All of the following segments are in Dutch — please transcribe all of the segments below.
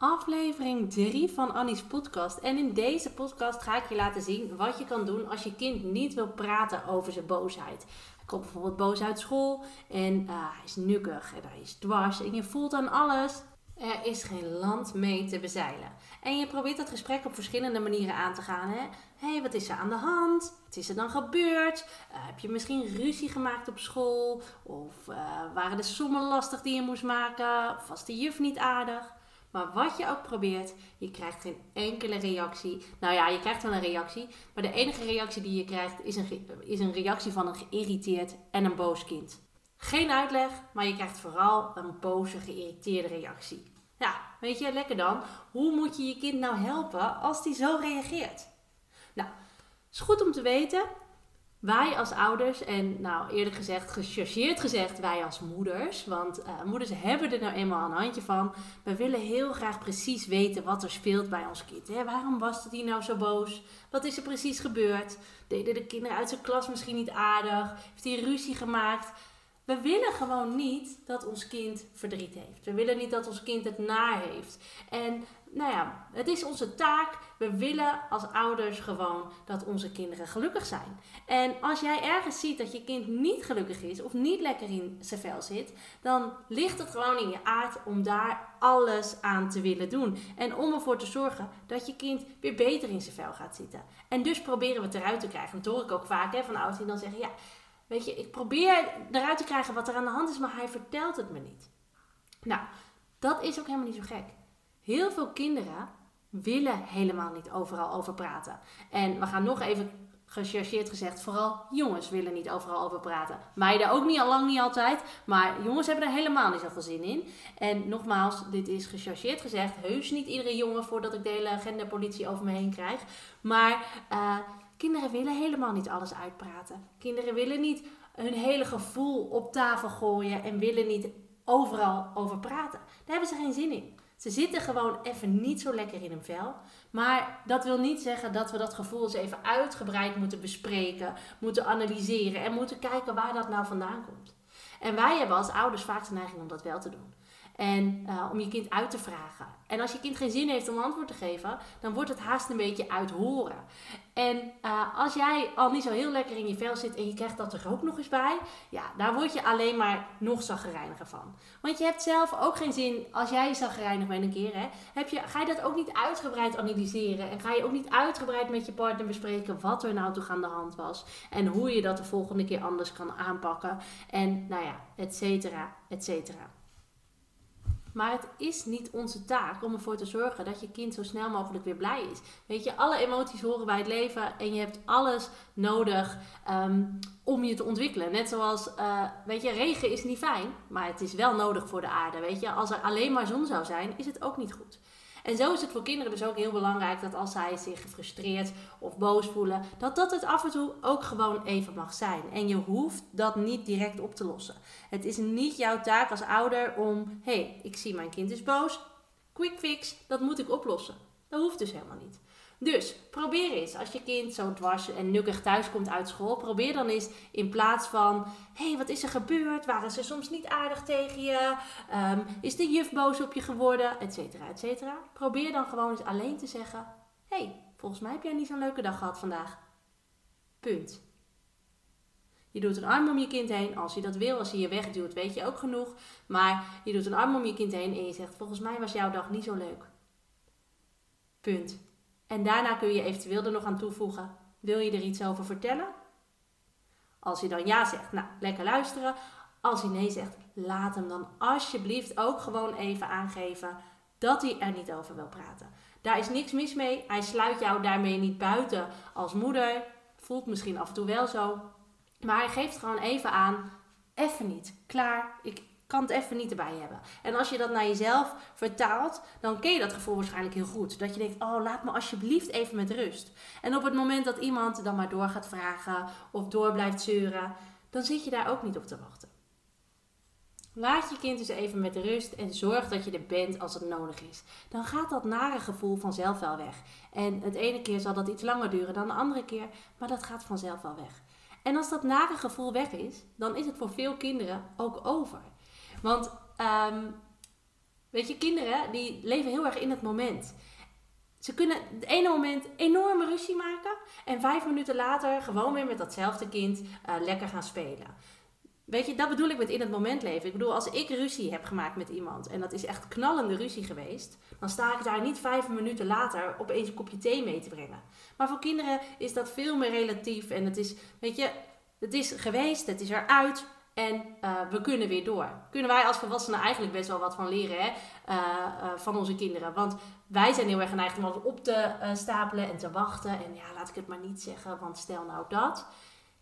Aflevering 3 van Annie's podcast. En in deze podcast ga ik je laten zien wat je kan doen als je kind niet wil praten over zijn boosheid. Hij komt bijvoorbeeld boos uit school en hij is nukkig en hij is dwars en je voelt aan alles. Er is geen land mee te bezeilen. En je probeert het gesprek op verschillende manieren aan te gaan. Hé, wat is er aan de hand? Wat is er dan gebeurd? Heb je misschien ruzie gemaakt op school? Of waren de sommen lastig die je moest maken? Of was de juf niet aardig? Maar wat je ook probeert, je krijgt geen enkele reactie. Nou ja, je krijgt wel een reactie. Maar de enige reactie die je krijgt is een reactie van een geïrriteerd en een boos kind. Geen uitleg, maar je krijgt vooral een boze, geïrriteerde reactie. Ja, weet je, lekker dan. Hoe moet je je kind nou helpen als die zo reageert? Nou, het is goed om te weten. Wij als ouders en nou eerder gezegd, gechargeerd gezegd, wij als moeders. Want moeders hebben er nou eenmaal een handje van. We willen heel graag precies weten wat er speelt bij ons kind. Hè? Waarom was het hier nou zo boos? Wat is er precies gebeurd? Deden de kinderen uit zijn klas misschien niet aardig? Heeft hij ruzie gemaakt? We willen gewoon niet dat ons kind verdriet heeft. We willen niet dat ons kind het naar heeft. En nou ja, het is onze taak. We willen als ouders gewoon dat onze kinderen gelukkig zijn. En als jij ergens ziet dat je kind niet gelukkig is of niet lekker in zijn vel zit, dan ligt het gewoon in je aard om daar alles aan te willen doen. En om ervoor te zorgen dat je kind weer beter in zijn vel gaat zitten. En dus proberen we het eruit te krijgen. Dat hoor ik ook vaak van ouders die dan zeggen, ja, weet je, ik probeer eruit te krijgen wat er aan de hand is, maar hij vertelt het me niet. Nou, dat is ook helemaal niet zo gek. Heel veel kinderen willen helemaal niet overal over praten. En we gaan nog even gechargeerd gezegd, vooral jongens willen niet overal over praten. Meiden ook niet, al lang niet altijd, maar jongens hebben er helemaal niet zoveel zin in. En nogmaals, dit is gechargeerd gezegd, heus niet iedere jongen voordat ik de hele genderpolitie over me heen krijg. Maar kinderen willen helemaal niet alles uitpraten. Kinderen willen niet hun hele gevoel op tafel gooien en willen niet overal over praten. Daar hebben ze geen zin in. Ze zitten gewoon even niet zo lekker in hun vel. Maar dat wil niet zeggen dat we dat gevoel eens even uitgebreid moeten bespreken, moeten analyseren en moeten kijken waar dat nou vandaan komt. En wij hebben als ouders vaak de neiging om dat wel te doen. En om je kind uit te vragen. En als je kind geen zin heeft om antwoord te geven, dan wordt het haast een beetje uithoren. En als jij al niet zo heel lekker in je vel zit en je krijgt dat er ook nog eens bij, ja, daar word je alleen maar nog chagrijniger van. Want je hebt zelf ook geen zin, als jij chagrijnig bent een keer, hè, ga je dat ook niet uitgebreid analyseren. En ga je ook niet uitgebreid met je partner bespreken wat er nou toch aan de hand was. En hoe je dat de volgende keer anders kan aanpakken. En nou ja, et cetera, et cetera. Maar het is niet onze taak om ervoor te zorgen dat je kind zo snel mogelijk weer blij is. Weet je, alle emoties horen bij het leven en je hebt alles nodig om je te ontwikkelen. Net zoals, weet je, regen is niet fijn, maar het is wel nodig voor de aarde. Weet je, als er alleen maar zon zou zijn, is het ook niet goed. En zo is het voor kinderen dus ook heel belangrijk dat als zij zich gefrustreerd of boos voelen, dat het af en toe ook gewoon even mag zijn. En je hoeft dat niet direct op te lossen. Het is niet jouw taak als ouder om, ik zie mijn kind is boos, quick fix, dat moet ik oplossen. Dat hoeft dus helemaal niet. Dus probeer eens, als je kind zo dwars en nukkig thuis komt uit school, probeer dan eens in plaats van, wat is er gebeurd? Waren ze soms niet aardig tegen je? Is de juf boos op je geworden? Etcetera, etcetera. Probeer dan gewoon eens alleen te zeggen, volgens mij heb jij niet zo'n leuke dag gehad vandaag. Punt. Je doet een arm om je kind heen, als hij dat wil, als hij je wegduwt, weet je ook genoeg. Maar je doet een arm om je kind heen en je zegt, volgens mij was jouw dag niet zo leuk. Punt. En daarna kun je eventueel er nog aan toevoegen, wil je er iets over vertellen? Als hij dan ja zegt, nou, lekker luisteren. Als hij nee zegt, laat hem dan alsjeblieft ook gewoon even aangeven dat hij er niet over wil praten. Daar is niks mis mee, hij sluit jou daarmee niet buiten als moeder. Voelt misschien af en toe wel zo, Maar hij geeft gewoon even aan, even niet, klaar, ik kan het even niet erbij hebben. En als je dat naar jezelf vertaalt, dan ken je dat gevoel waarschijnlijk heel goed. Dat je denkt, oh, laat me alsjeblieft even met rust. En op het moment dat iemand dan maar door gaat vragen of door blijft zeuren, dan zit je daar ook niet op te wachten. Laat je kind dus even met rust en zorg dat je er bent als het nodig is. Dan gaat dat nare gevoel vanzelf wel weg. En het ene keer zal dat iets langer duren dan de andere keer, maar dat gaat vanzelf wel weg. En als dat nare gevoel weg is, dan is het voor veel kinderen ook over. Want, weet je, kinderen die leven heel erg in het moment. Ze kunnen het ene moment enorme ruzie maken en 5 minuten later gewoon weer met datzelfde kind lekker gaan spelen. Weet je, dat bedoel ik met in het moment leven. Ik bedoel, als ik ruzie heb gemaakt met iemand en dat is echt knallende ruzie geweest, dan sta ik daar niet 5 minuten later opeens een kopje thee mee te brengen. Maar voor kinderen is dat veel meer relatief en het is, weet je, het is geweest, het is eruit. En we kunnen weer door. Kunnen wij als volwassenen eigenlijk best wel wat van leren, hè? Van onze kinderen. Want wij zijn heel erg geneigd om alles op te stapelen en te wachten. En ja, laat ik het maar niet zeggen, want stel nou dat.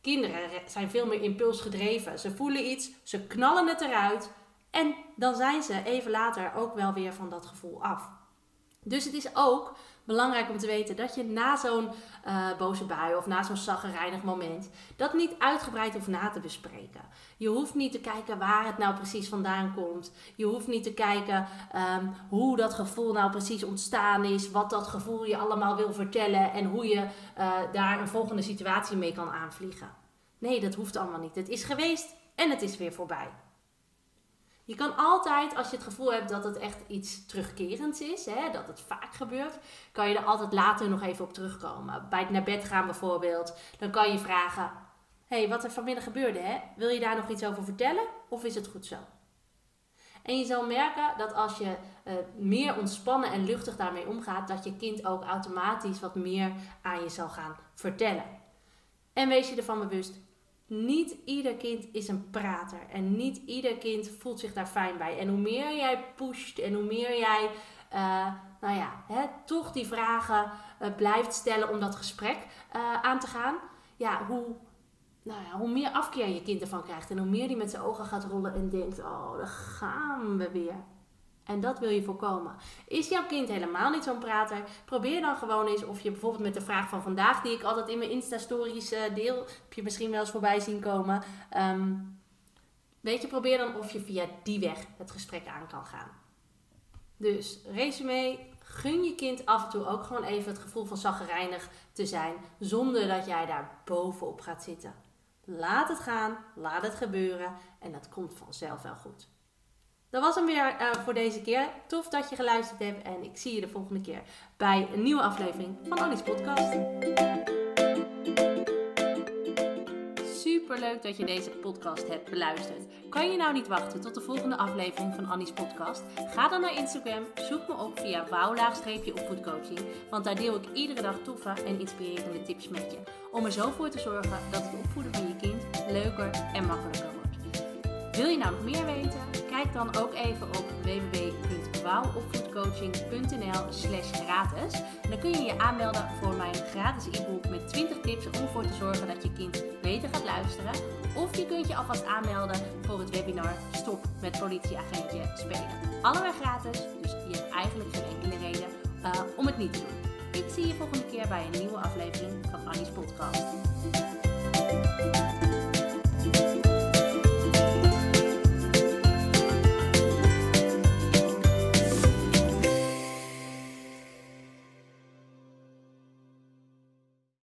Kinderen zijn veel meer impulsgedreven. Ze voelen iets, ze knallen het eruit. En dan zijn ze even later ook wel weer van dat gevoel af. Dus het is ook belangrijk om te weten dat je na zo'n boze bui of na zo'n chagrijnig moment dat niet uitgebreid hoeft na te bespreken. Je hoeft niet te kijken waar het nou precies vandaan komt. Je hoeft niet te kijken hoe dat gevoel nou precies ontstaan is, wat dat gevoel je allemaal wil vertellen en hoe je daar een volgende situatie mee kan aanvliegen. Nee, dat hoeft allemaal niet. Het is geweest en het is weer voorbij. Je kan altijd, als je het gevoel hebt dat het echt iets terugkerends is, hè, dat het vaak gebeurt, kan je er altijd later nog even op terugkomen. Bij het naar bed gaan bijvoorbeeld, dan kan je vragen, hey, wat er vanmiddag gebeurde, hè? Wil je daar nog iets over vertellen of is het goed zo? En je zal merken dat als je meer ontspannen en luchtig daarmee omgaat, dat je kind ook automatisch wat meer aan je zal gaan vertellen. En wees je ervan bewust. Niet ieder kind is een prater en niet ieder kind voelt zich daar fijn bij. En hoe meer jij pusht en hoe meer jij toch die vragen blijft stellen om dat gesprek aan te gaan. Ja, hoe meer afkeer je kind ervan krijgt en hoe meer die met zijn ogen gaat rollen en denkt, oh, daar gaan we weer. En dat wil je voorkomen. Is jouw kind helemaal niet zo'n prater? Probeer dan gewoon eens of je bijvoorbeeld met de vraag van vandaag, die ik altijd in mijn Insta-stories deel, heb je misschien wel eens voorbij zien komen. Weet je, probeer dan of je via die weg het gesprek aan kan gaan. Dus, resume, gun je kind af en toe ook gewoon even het gevoel van chagrijnig te zijn, zonder dat jij daar bovenop gaat zitten. Laat het gaan, laat het gebeuren en dat komt vanzelf wel goed. Dat was hem weer voor deze keer. Tof dat je geluisterd hebt en ik zie je de volgende keer bij een nieuwe aflevering van Annie's podcast. Superleuk dat je deze podcast hebt beluisterd. Kan je nou niet wachten tot de volgende aflevering van Annie's podcast? Ga dan naar Instagram, zoek me op via wow_opvoedcoaching, want daar deel ik iedere dag toffe en inspirerende tips met je. Om er zo voor te zorgen dat het opvoeden van je kind leuker en makkelijker wordt. Wil je nou nog meer weten? Kijk dan ook even op www.wowopvoedcoaching.nl/gratis. Dan kun je je aanmelden voor mijn gratis e-book met 20 tips om ervoor te zorgen dat je kind beter gaat luisteren. Of je kunt je alvast aanmelden voor het webinar Stop met politieagentje spelen. Allemaal gratis, dus je hebt eigenlijk geen enkele reden om het niet te doen. Ik zie je volgende keer bij een nieuwe aflevering van Annie's podcast.